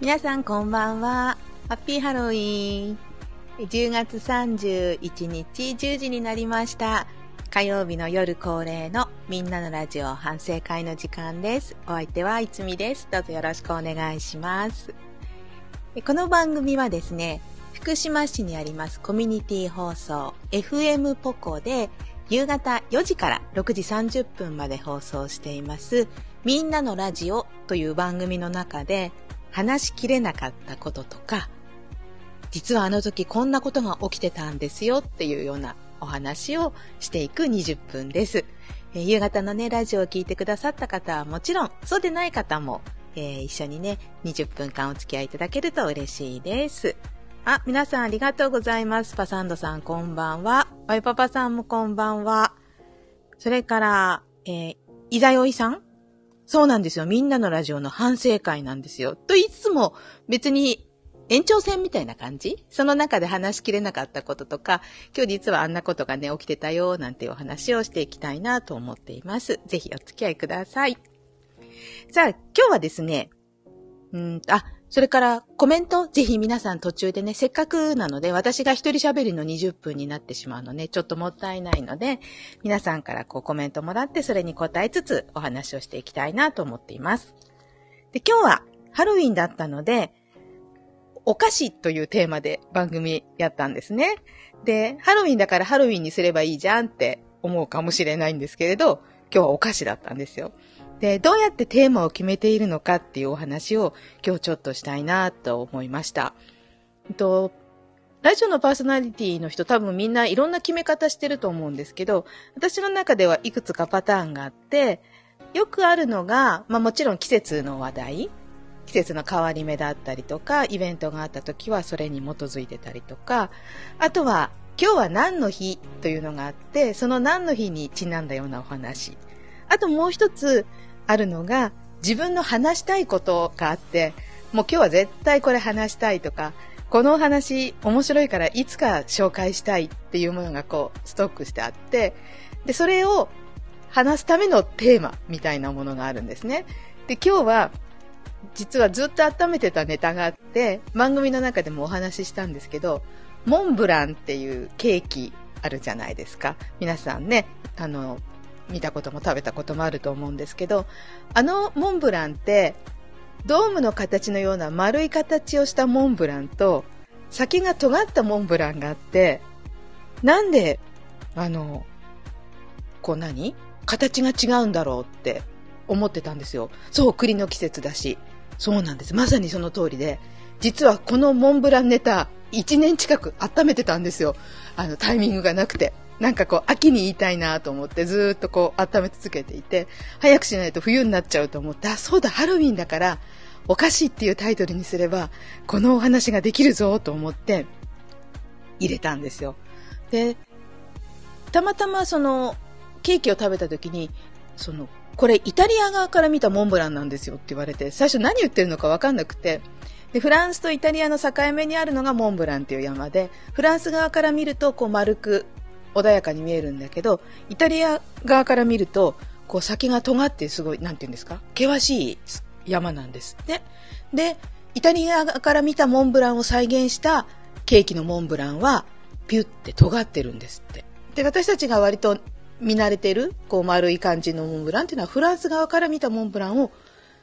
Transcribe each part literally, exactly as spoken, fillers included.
皆さんこんばんは。ハッピーハロウィン。じゅうがつさんじゅういちにちじゅうじになりました。火曜日の夜恒例のみんなのラジオ反省会の時間です。お相手はいつみです。どうぞよろしくお願いします。この番組はですね、福島市にありますコミュニティ放送 エフエム ポコで夕方よじからろくじさんじゅっぷんまで放送していますみんなのラジオという番組の中で、話しきれなかったこととか、実はあの時こんなことが起きてたんですよっていうようなお話をしていくにじゅっぷんです。えー、夕方のね、ラジオを聞いてくださった方はもちろん、そうでない方も、えー、一緒にね、にじゅっぷんかんお付き合いいただけると嬉しいです。あ、皆さんありがとうございます。パサンドさんこんばんは。ワイパパさんもこんばんは。それから、えー、いざよいさん、そうなんですよ。みんなのラジオの反省会なんですよ。と言いつも別に延長戦みたいな感じ？その中で話しきれなかったこととか、今日実はあんなことがね、起きてたよ、なんていうお話をしていきたいなと思っています。ぜひお付き合いください。さあ、今日はですね、うんあ、それからコメント、ぜひ皆さん途中でね、せっかくなので、私が一人喋りのにじゅっぷんになってしまうのね、ちょっともったいないので、皆さんからこうコメントもらって、それに答えつつお話をしていきたいなと思っています。で、今日はハロウィンだったので、お菓子というテーマで番組やったんですね。で、ハロウィンだからハロウィンにすればいいじゃんって思うかもしれないんですけれど、今日はお菓子だったんですよ。で、どうやってテーマを決めているのかっていうお話を今日ちょっとしたいなと思いました。と、ラジオのパーソナリティの人多分みんないろんな決め方してると思うんですけど、私の中ではいくつかパターンがあって、よくあるのが、まあもちろん季節の話題、季節の変わり目だったりとか、イベントがあった時はそれに基づいてたりとか、あとは今日は何の日というのがあって、その何の日にちなんだようなお話。あともう一つあるのが、自分の話したいことがあって、もう今日は絶対これ話したいとか、このお話面白いからいつか紹介したいっていうものがこうストックしてあって、で、それを話すためのテーマみたいなものがあるんですね。で、今日は実はずっと温めてたネタがあって、番組の中でもお話ししたんですけど、モンブランっていうケーキあるじゃないですか。皆さんね、あの、見たことも食べたこともあると思うんですけど、あのモンブランってドームの形のような丸い形をしたモンブランと、先が尖ったモンブランがあって、なんであのこう何形が違うんだろうって思ってたんですよ。そう、栗の季節だし。そうなんです、まさにその通りで、実はこのモンブランネタいちねん近く温めてたんですよ。あのタイミングがなくて、なんかこう秋に言いたいなと思ってずーっとこう温め続けていて、早くしないと冬になっちゃうと思って、あ、そうだ、ハロウィンだからお菓子っていうタイトルにすればこのお話ができるぞと思って入れたんですよ。で、たまたまそのケーキを食べた時に、そのこれイタリア側から見たモンブランなんですよって言われて、最初何言ってるのか分かんなくて、で、フランスとイタリアの境目にあるのがモンブランっていう山で、フランス側から見るとこう丸く穏やかに見えるんだけど、イタリア側から見るとこう先が尖ってすごい、なんていうんですか、険しい山なんですって。で、イタリア側から見たモンブランを再現したケーキのモンブランはピュって尖ってるんですって。で、私たちが割と見慣れてるこう丸い感じのモンブランっていうのは、フランス側から見たモンブランを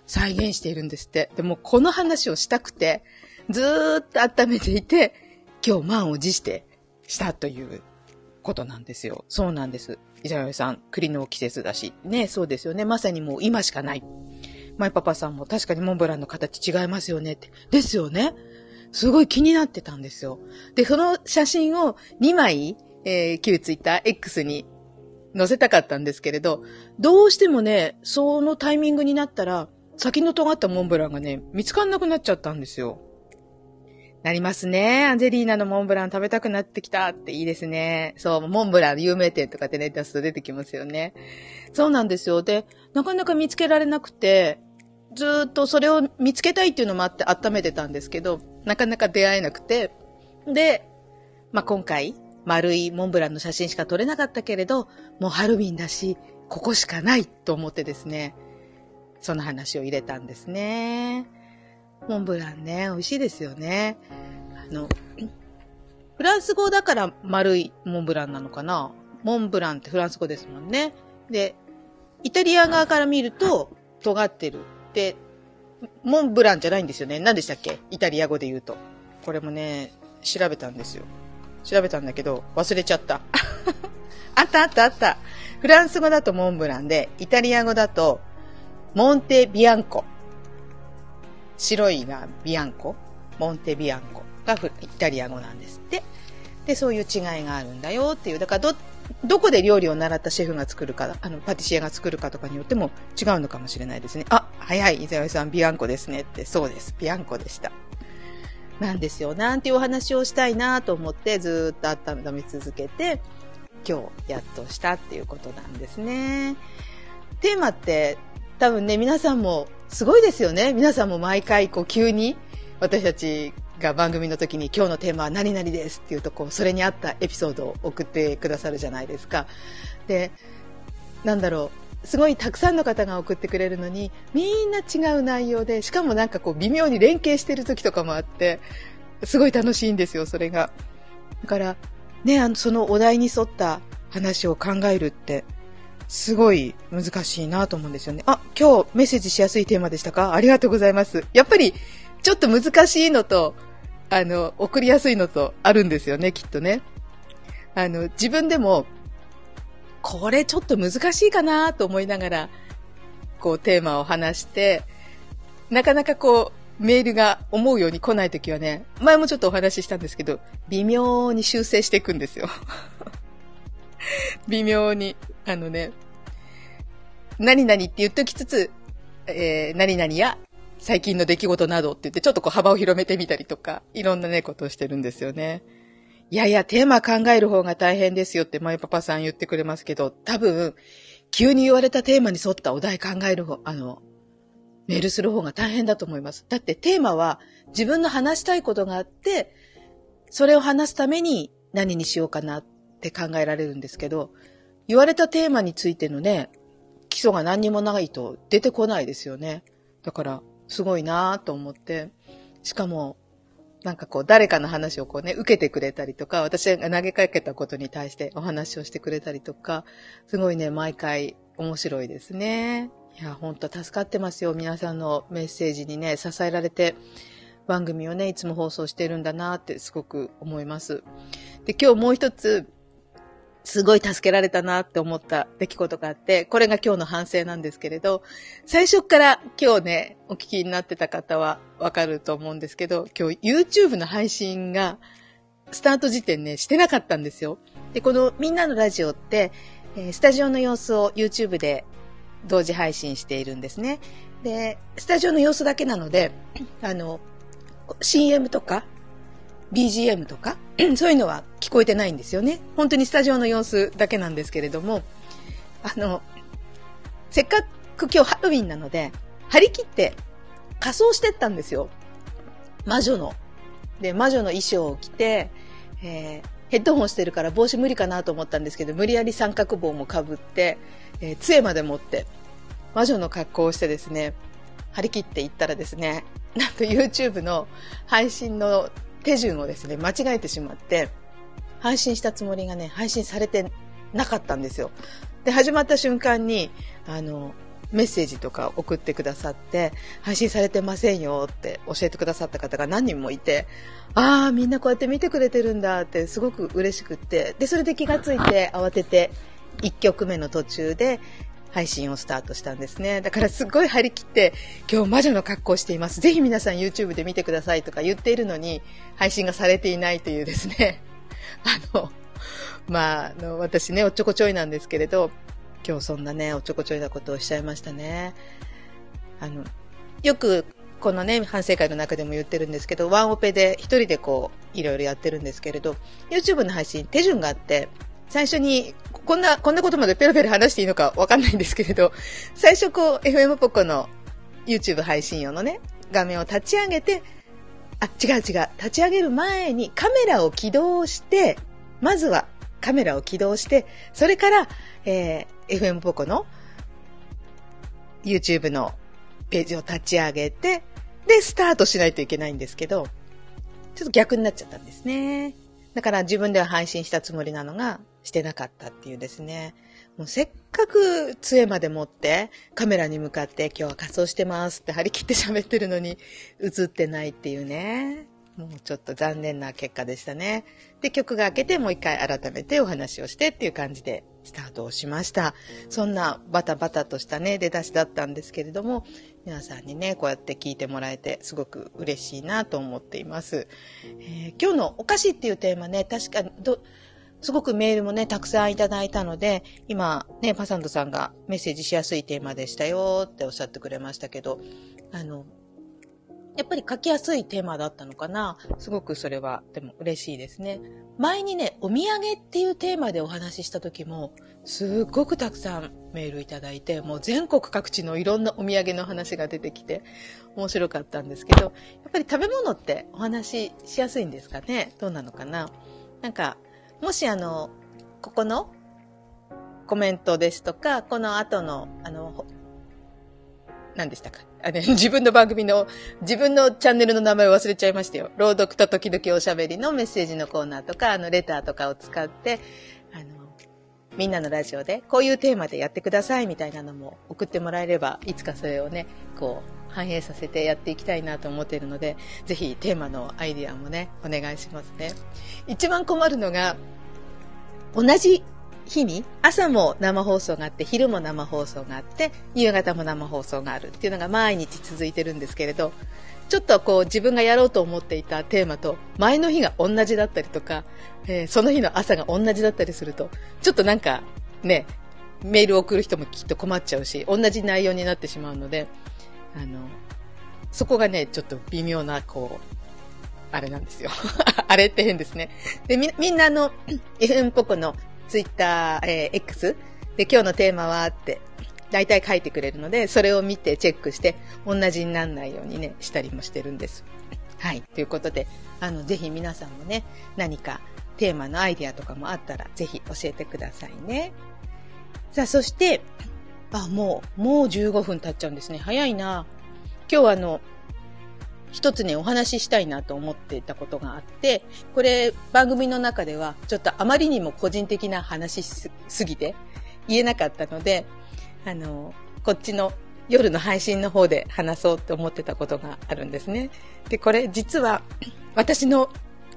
再現しているんですって。でもこの話をしたくてずーっと温めていて、今日満を持してしたということなんですよ。そうなんです。いざよいさん、栗の季節だし。ね、そうですよね。まさにもう今しかない。マイパパさんも確かにモンブランの形違いますよねって。ですよね。すごい気になってたんですよ。で、その写真をにまい、えー、旧ツイッター X に載せたかったんですけれど、どうしてもね、そのタイミングになったら、先の尖ったモンブランがね、見つかんなくなっちゃったんですよ。なりますね。アンジェリーナのモンブラン食べたくなってきたっていいですね。そう、モンブラン有名店とかでね、出すと出てきますよね。そうなんですよ。で、なかなか見つけられなくて、ずーっとそれを見つけたいっていうのもあって温めてたんですけど、なかなか出会えなくて。で、まあ、今回、丸いモンブランの写真しか撮れなかったけれど、もうハロウィンだし、ここしかないと思ってですね、その話を入れたんですね。モンブランね、美味しいですよね。あのフランス語だから丸いモンブランなのかな。モンブランってフランス語ですもんね。で、イタリア側から見ると尖ってる。で、モンブランじゃないんですよね。何でしたっけ？イタリア語で言うと。これもね、調べたんですよ。調べたんだけど、忘れちゃった。あったあったあった。フランス語だとモンブランで、イタリア語だとモンテビアンコ。白いがビアンコ。モンテビアンコがイタリア語なんですって。で、そういう違いがあるんだよっていう。だからど、どこで料理を習ったシェフが作るか、あの、パティシエが作るかとかによっても違うのかもしれないですね。あ、早い、伊沢さん、ビアンコですねって。そうです。ビアンコでした。なんですよ。なんていうお話をしたいなと思って、ずーっと温め続けて、今日やっとしたっていうことなんですね。テーマって多分ね、皆さんもすごいですよね。皆さんも毎回こう急に私たちが番組の時に今日のテーマは何々ですっていうとこうそれに合ったエピソードを送ってくださるじゃないですか。で、なんだろう、すごいたくさんの方が送ってくれるのにみんな違う内容で、しかもなんかこう微妙に連携してる時とかもあってすごい楽しいんですよ、それが。だからね、あの、そのお題に沿った話を考えるって、すごい難しいなと思うんですよね。あ、今日メッセージしやすいテーマでしたか？ありがとうございます。やっぱり、ちょっと難しいのと、あの、送りやすいのとあるんですよね、きっとね。あの、自分でも、これちょっと難しいかなと思いながら、こう、テーマを話して、なかなかこう、メールが思うように来ないときはね、前もちょっとお話ししたんですけど、微妙に修正していくんですよ。微妙に。あのね、何々って言っときつつ、えー、何々や最近の出来事などって言って、ちょっとこう幅を広めてみたりとか、いろんなね、ことをしてるんですよね。いやいや、テーマ考える方が大変ですよって、まゆパパさん言ってくれますけど、多分、急に言われたテーマに沿ったお題考える方、あの、メールする方が大変だと思います。だってテーマは自分の話したいことがあって、それを話すために何にしようかなって考えられるんですけど、言われたテーマについてのね、基礎が何にもないと出てこないですよね。だからすごいなぁと思って、しかもなんかこう誰かの話をこうね、受けてくれたりとか、私が投げかけたことに対してお話をしてくれたりとか、すごいね、毎回面白いですね。いや、本当助かってますよ。皆さんのメッセージにね、支えられて番組をね、いつも放送してるんだなってすごく思います。で、今日もう一つ、すごい助けられたなって思った出来事があって、これが今日の反省なんですけれど、最初から今日ね、お聞きになってた方はわかると思うんですけど、今日 YouTube の配信がスタート時点ね、してなかったんですよ。で、このみんなのラジオって、スタジオの様子を YouTube で同時配信しているんですね。で、スタジオの様子だけなので、あの、シーエム とか、ビージーエム とか、そういうのは聞こえてないんですよね。本当にスタジオの様子だけなんですけれども、あの、せっかく今日ハロウィンなので、張り切って仮装してったんですよ。魔女の。で、魔女の衣装を着て、えーヘッドホンしてるから帽子無理かなと思ったんですけど、無理やり三角帽も被って、えー、杖まで持って、魔女の格好をしてですね、張り切っていったらですね、なんと YouTube の配信の手順をですね、間違えてしまって、配信したつもりがね、配信されてなかったんですよ。で、始まった瞬間に、あの、メッセージとか送ってくださって、配信されてませんよって教えてくださった方が何人もいて、ああ、みんなこうやって見てくれてるんだってすごく嬉しくって、で、それで気がついて慌てていっきょくめの途中で配信をスタートしたんですね。だからすごい張り切って、今日魔女の格好しています。ぜひ皆さん YouTube で見てくださいとか言っているのに、配信がされていないというですね、あの、まあ、あの、私ね、おっちょこちょいなんですけれど、今日そんなね、おちょこちょいなことをしちゃいましたね。あの、よくこのね、反省会の中でも言ってるんですけど、ワンオペで一人でこう、いろいろやってるんですけれど、YouTube の配信、手順があって、最初に、こんな、こんなことまでペロペロ話していいのかわかんないんですけれど、最初こう、エフエム ポコの YouTube 配信用のね、画面を立ち上げて、あ、違う違う、立ち上げる前にカメラを起動して、まずはカメラを起動して、それから、えー、エフエム ポコの YouTube のページを立ち上げて、で、スタートしないといけないんですけど、ちょっと逆になっちゃったんですね。だから自分では配信したつもりなのが、してなかったっていうですね。もうせっかく杖まで持ってカメラに向かって今日は仮装してますって張り切って喋ってるのに映ってないっていうね。もうちょっと残念な結果でしたね。で、曲が明けてもう一回改めてお話をしてっていう感じでスタートをしました。そんなバタバタとしたね、出だしだったんですけれども、皆さんにね、こうやって聞いてもらえてすごく嬉しいなと思っています。えー、今日のお菓子っていうテーマね、確かにど、すごくメールもね、たくさんいただいたので、今ね、パサンドさんがメッセージしやすいテーマでしたよっておっしゃってくれましたけど、あの、やっぱり書きやすいテーマだったのかな。すごくそれはでも嬉しいですね。前にね、お土産っていうテーマでお話しした時もすっごくたくさんメールいただいて、もう全国各地のいろんなお土産の話が出てきて面白かったんですけど、やっぱり食べ物ってお話ししやすいんですかね。どうなのかな。なんかもしあのここのコメントですとか、この後のあの何でしたかあれ、自分の番組の、自分のチャンネルの名前を忘れちゃいましたよ。朗読と時々おしゃべりのメッセージのコーナーとか、あの、レターとかを使って、あの、みんなのラジオで、こういうテーマでやってくださいみたいなのも送ってもらえれば、いつかそれをね、こう、反映させてやっていきたいなと思っているので、ぜひテーマのアイディアもね、お願いしますね。一番困るのが、同じ、日に朝も生放送があって、昼も生放送があって、夕方も生放送があるっていうのが毎日続いてるんですけれど、ちょっとこう自分がやろうと思っていたテーマと前の日が同じだったりとか、えー、その日の朝が同じだったりすると、ちょっとなんかね、メールを送る人もきっと困っちゃうし、同じ内容になってしまうので、あの、そこがね、ちょっと微妙なこう、あれなんですよ。あれって変ですね。で、み、みんなのエフエムポコのツイッター、えー、X で今日のテーマはって大体書いてくれるので、それを見てチェックして同じにならないようにねしたりもしてるんです。はい、ということで、あのぜひ皆さんもね、何かテーマのアイディアとかもあったらぜひ教えてくださいね。さあ、そしてあもうもうじゅうごふん経っちゃうんですね。早いな。今日はあの一つね、お話ししたいなと思っていたことがあって、これ番組の中ではちょっとあまりにも個人的な話しすぎて言えなかったので、あの、こっちの夜の配信の方で話そうって思ってたことがあるんですね。で、これ実は私の、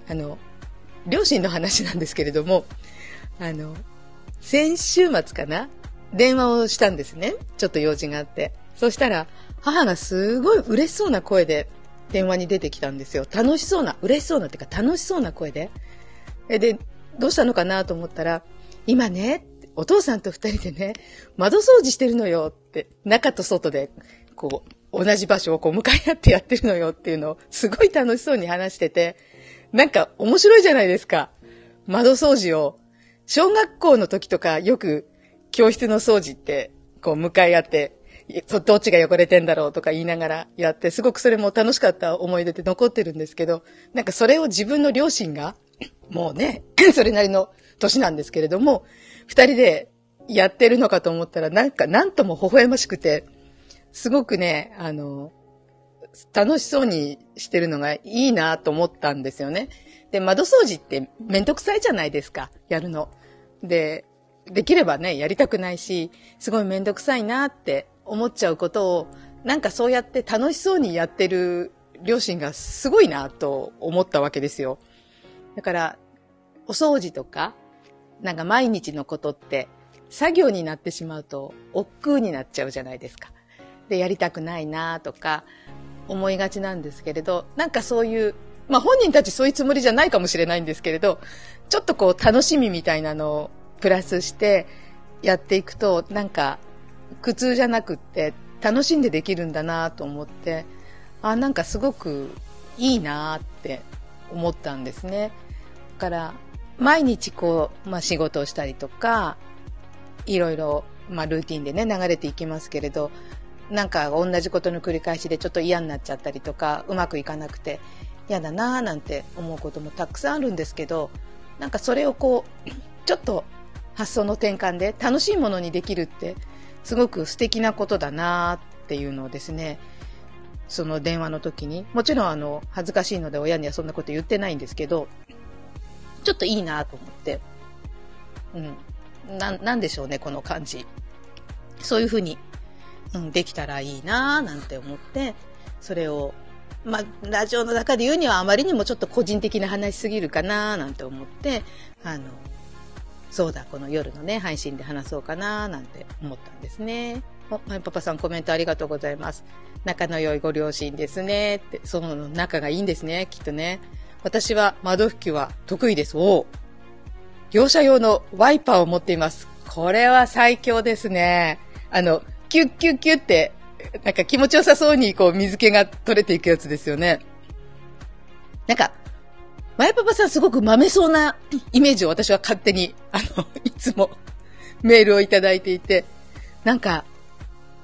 あの、両親の話なんですけれども、あの、先週末かな、電話をしたんですね。ちょっと用事があって。そしたら母がすごい嬉しそうな声で、電話に出てきたんですよ。楽しそうな、嬉しそうなっていうか楽しそうな声で。で、どうしたのかなと思ったら、今ね、お父さんと二人でね、窓掃除してるのよって、中と外で、こう、同じ場所をこう向かい合ってやってるのよっていうのを、すごい楽しそうに話してて、なんか面白いじゃないですか。窓掃除を。小学校の時とかよく教室の掃除って、こう向かい合って、どっちが汚れてんだろうとか言いながらやって、すごくそれも楽しかった思い出で残ってるんですけど、なんかそれを自分の両親が、もうね、それなりの年なんですけれども、二人でやってるのかと思ったら、なんかなんとも微笑ましくて、すごくね、あの、楽しそうにしてるのがいいなと思ったんですよね。で、窓掃除ってめんどくさいじゃないですか、やるの。で、できればね、やりたくないし、すごいめんどくさいなって、思っちゃうことを、なんかそうやって楽しそうにやってる両親がすごいなと思ったわけですよ。だから、お掃除とか、なんか毎日のことって、作業になってしまうと、億劫になっちゃうじゃないですか。で、やりたくないなとか、思いがちなんですけれど、なんかそういう、まあ本人たちそういうつもりじゃないかもしれないんですけれど、ちょっとこう楽しみみたいなのをプラスしてやっていくと、なんか、苦痛じゃなくって楽しんでできるんだなと思って、あ、なんかすごくいいなって思ったんですね。だから毎日こう、まあ、仕事をしたりとかいろいろ、まあ、ルーティンでね流れていきますけれど、なんか同じことの繰り返しでちょっと嫌になっちゃったりとか、うまくいかなくて嫌だななんて思うこともたくさんあるんですけど、なんかそれをこうちょっと発想の転換で楽しいものにできるってすごく素敵なことだなーっていうのをですね、その電話の時に、もちろんあの恥ずかしいので親にはそんなこと言ってないんですけど、ちょっといいなと思って、うん、な、なんでしょうね、この感じ。そういうふうに、うん、できたらいいななんて思って、それを、まあ、ラジオの中で言うにはあまりにもちょっと個人的な話すぎるかななんて思って、あの、そうだ、この夜のね、配信で話そうかななんて思ったんですね。お、パパさんコメントありがとうございます。仲の良いご両親ですね。って、その仲がいいんですね、きっとね。私は窓拭きは得意です。おー。業者用のワイパーを持っています。これは最強ですね。あの、キュッキュッキュッって、なんか気持ちよさそうにこう水気が取れていくやつですよね。なんか、ワイパパさんすごく豆そうなイメージを私は勝手に、あの、いつもメールをいただいていて、なんか、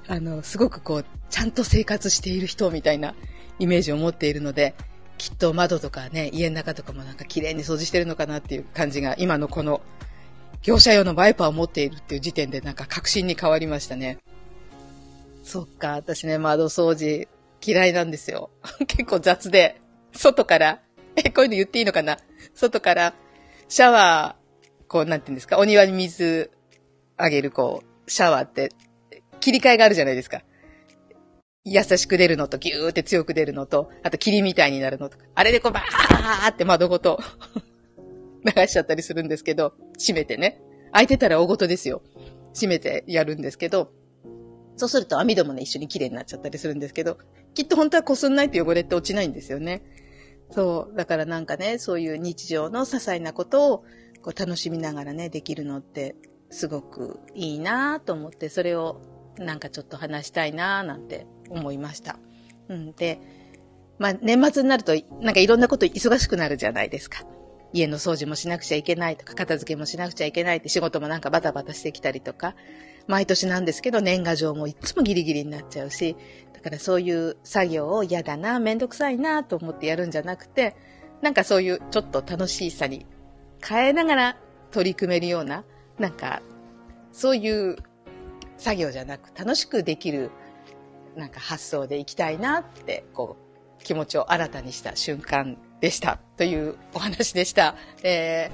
あの、すごくこう、ちゃんと生活している人みたいなイメージを持っているので、きっと窓とかね、家の中とかもなんか綺麗に掃除してるのかなっていう感じが、今のこの業者用のワイパーを持っているっていう時点でなんか確信に変わりましたね。そっか、私ね、窓掃除嫌いなんですよ。結構雑で、外から、え、こういうの言っていいのかな？外から、シャワー、こうなんていうんですか、お庭に水あげるこう、シャワーって切り替えがあるじゃないですか。優しく出るのとギューって強く出るのと、あと霧みたいになるのとか、あれでこうバーって窓ごと流しちゃったりするんですけど、閉めてね。開いてたら大ごとですよ。閉めてやるんですけど、そうすると網戸もね、一緒に綺麗になっちゃったりするんですけど、きっと本当はこすんないと汚れって落ちないんですよね。そう。だからなんかね、そういう日常の些細なことをこう楽しみながらね、できるのってすごくいいなと思って、それをなんかちょっと話したいななんて思いました。うん、で、まあ、年末になると、なんかいろんなこと忙しくなるじゃないですか。家の掃除もしなくちゃいけないとか、片付けもしなくちゃいけないって、仕事もなんかバタバタしてきたりとか、毎年なんですけど、年賀状もいつもギリギリになっちゃうし、だからそういう作業を嫌だな、めんどくさいなと思ってやるんじゃなくて、なんかそういうちょっと楽しいさに変えながら取り組めるような、なんか、そういう作業じゃなく、楽しくできるなんか発想でいきたいなってこう気持ちを新たにした瞬間でしたというお話でした、え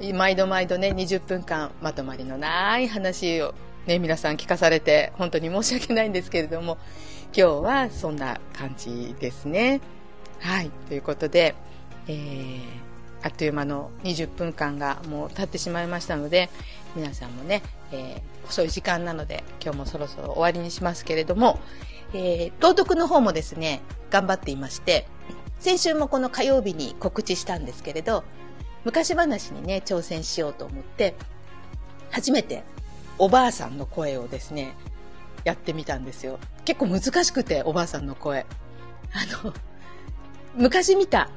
ー、毎度毎度ねにじゅっぷんかんまとまりのない話をね皆さん聞かされて本当に申し訳ないんですけれども今日はそんな感じですね。はい、ということで、えー、あっという間のにじゅっぷんかんがもう経ってしまいましたので皆さんもね、えー、遅い時間なので今日もそろそろ終わりにしますけれども、えー、朗読の方もですね頑張っていまして先週もこの火曜日に告知したんですけれど昔話にね挑戦しようと思って初めておばあさんの声をですねやってみたんですよ。結構難しくておばあさんの声あの昔見た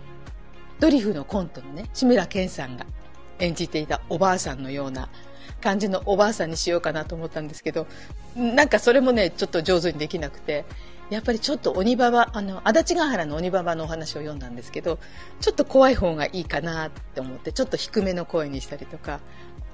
ドリフのコントのね志村けんさんが演じていたおばあさんのような感じのおばあさんにしようかなと思ったんですけどなんかそれもねちょっと上手にできなくてやっぱりちょっと鬼ババあの足立ヶ原の鬼ババのお話を読んだんですけどちょっと怖い方がいいかなって思ってちょっと低めの声にしたりとか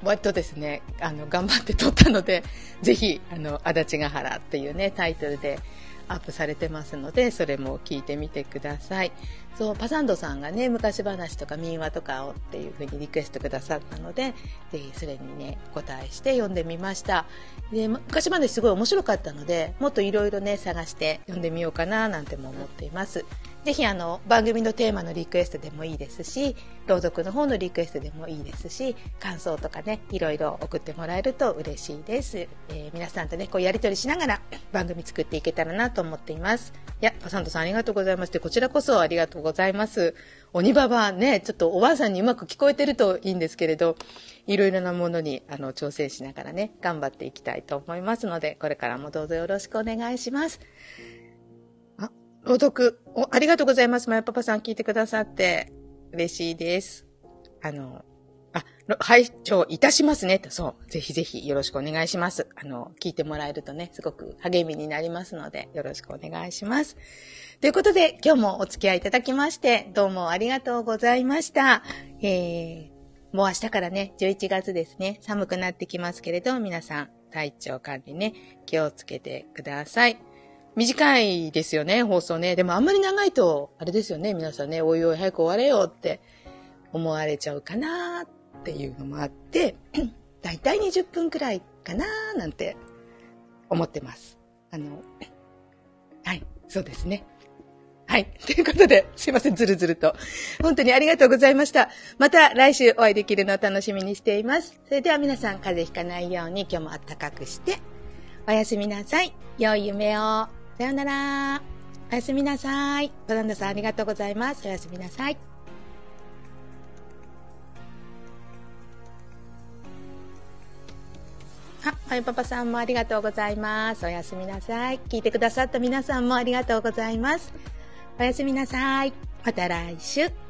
割とですねあの頑張って撮ったのでぜひあの足立ヶ原っていうねタイトルでアップされてますのでそれも聞いてみてください。そうパサンドさんがね昔話とか民話とかをっていう風にリクエストくださったのでぜひそれにねお答えして読んでみました。で昔話すごい面白かったのでもっといろいろね探して読んでみようかななんても思っています。ぜひあの番組のテーマのリクエストでもいいですし朗読の方のリクエストでもいいですし感想とかねいろいろ送ってもらえると嬉しいです。えー、皆さんとねこうやり取りしながら番組作っていけたらなと思っています。いやパサンドさんありがとうございましてこちらこそありがとうございます。鬼ババねちょっとおばあさんにうまく聞こえてるといいんですけれどいろいろなものにあの挑戦しながらね頑張っていきたいと思いますのでこれからもどうぞよろしくお願いします。朗読お、ありがとうございます。まやパパさん聞いてくださって嬉しいです。あの、あ、拝聴いたしますねと。そう。ぜひぜひよろしくお願いします。あの、聞いてもらえるとね、すごく励みになりますので、よろしくお願いします。ということで、今日もお付き合いいただきまして、どうもありがとうございました。えー、もう明日からね、じゅういちがつですね、寒くなってきますけれど、皆さん、体調管理ね、気をつけてください。短いですよね、放送ね。でもあんまり長いと、あれですよね、皆さんね、おいおい早く終われよって思われちゃうかなっていうのもあって、だいたいにじゅっぷんくらいかななんて思ってます。あの、はい、そうですね。はい。ということで、すいません、ずるずると。本当にありがとうございました。また来週お会いできるのを楽しみにしています。それでは皆さん、風邪ひかないように今日もあったかくして、おやすみなさい。良い夢を。さよなら。おやすみなさい。バナナさん、ありがとうございます。おやすみなさい。あ、まゆパパさんもありがとうございます。おやすみなさい。聞いてくださった皆さんもありがとうございます。おやすみなさい。また来週。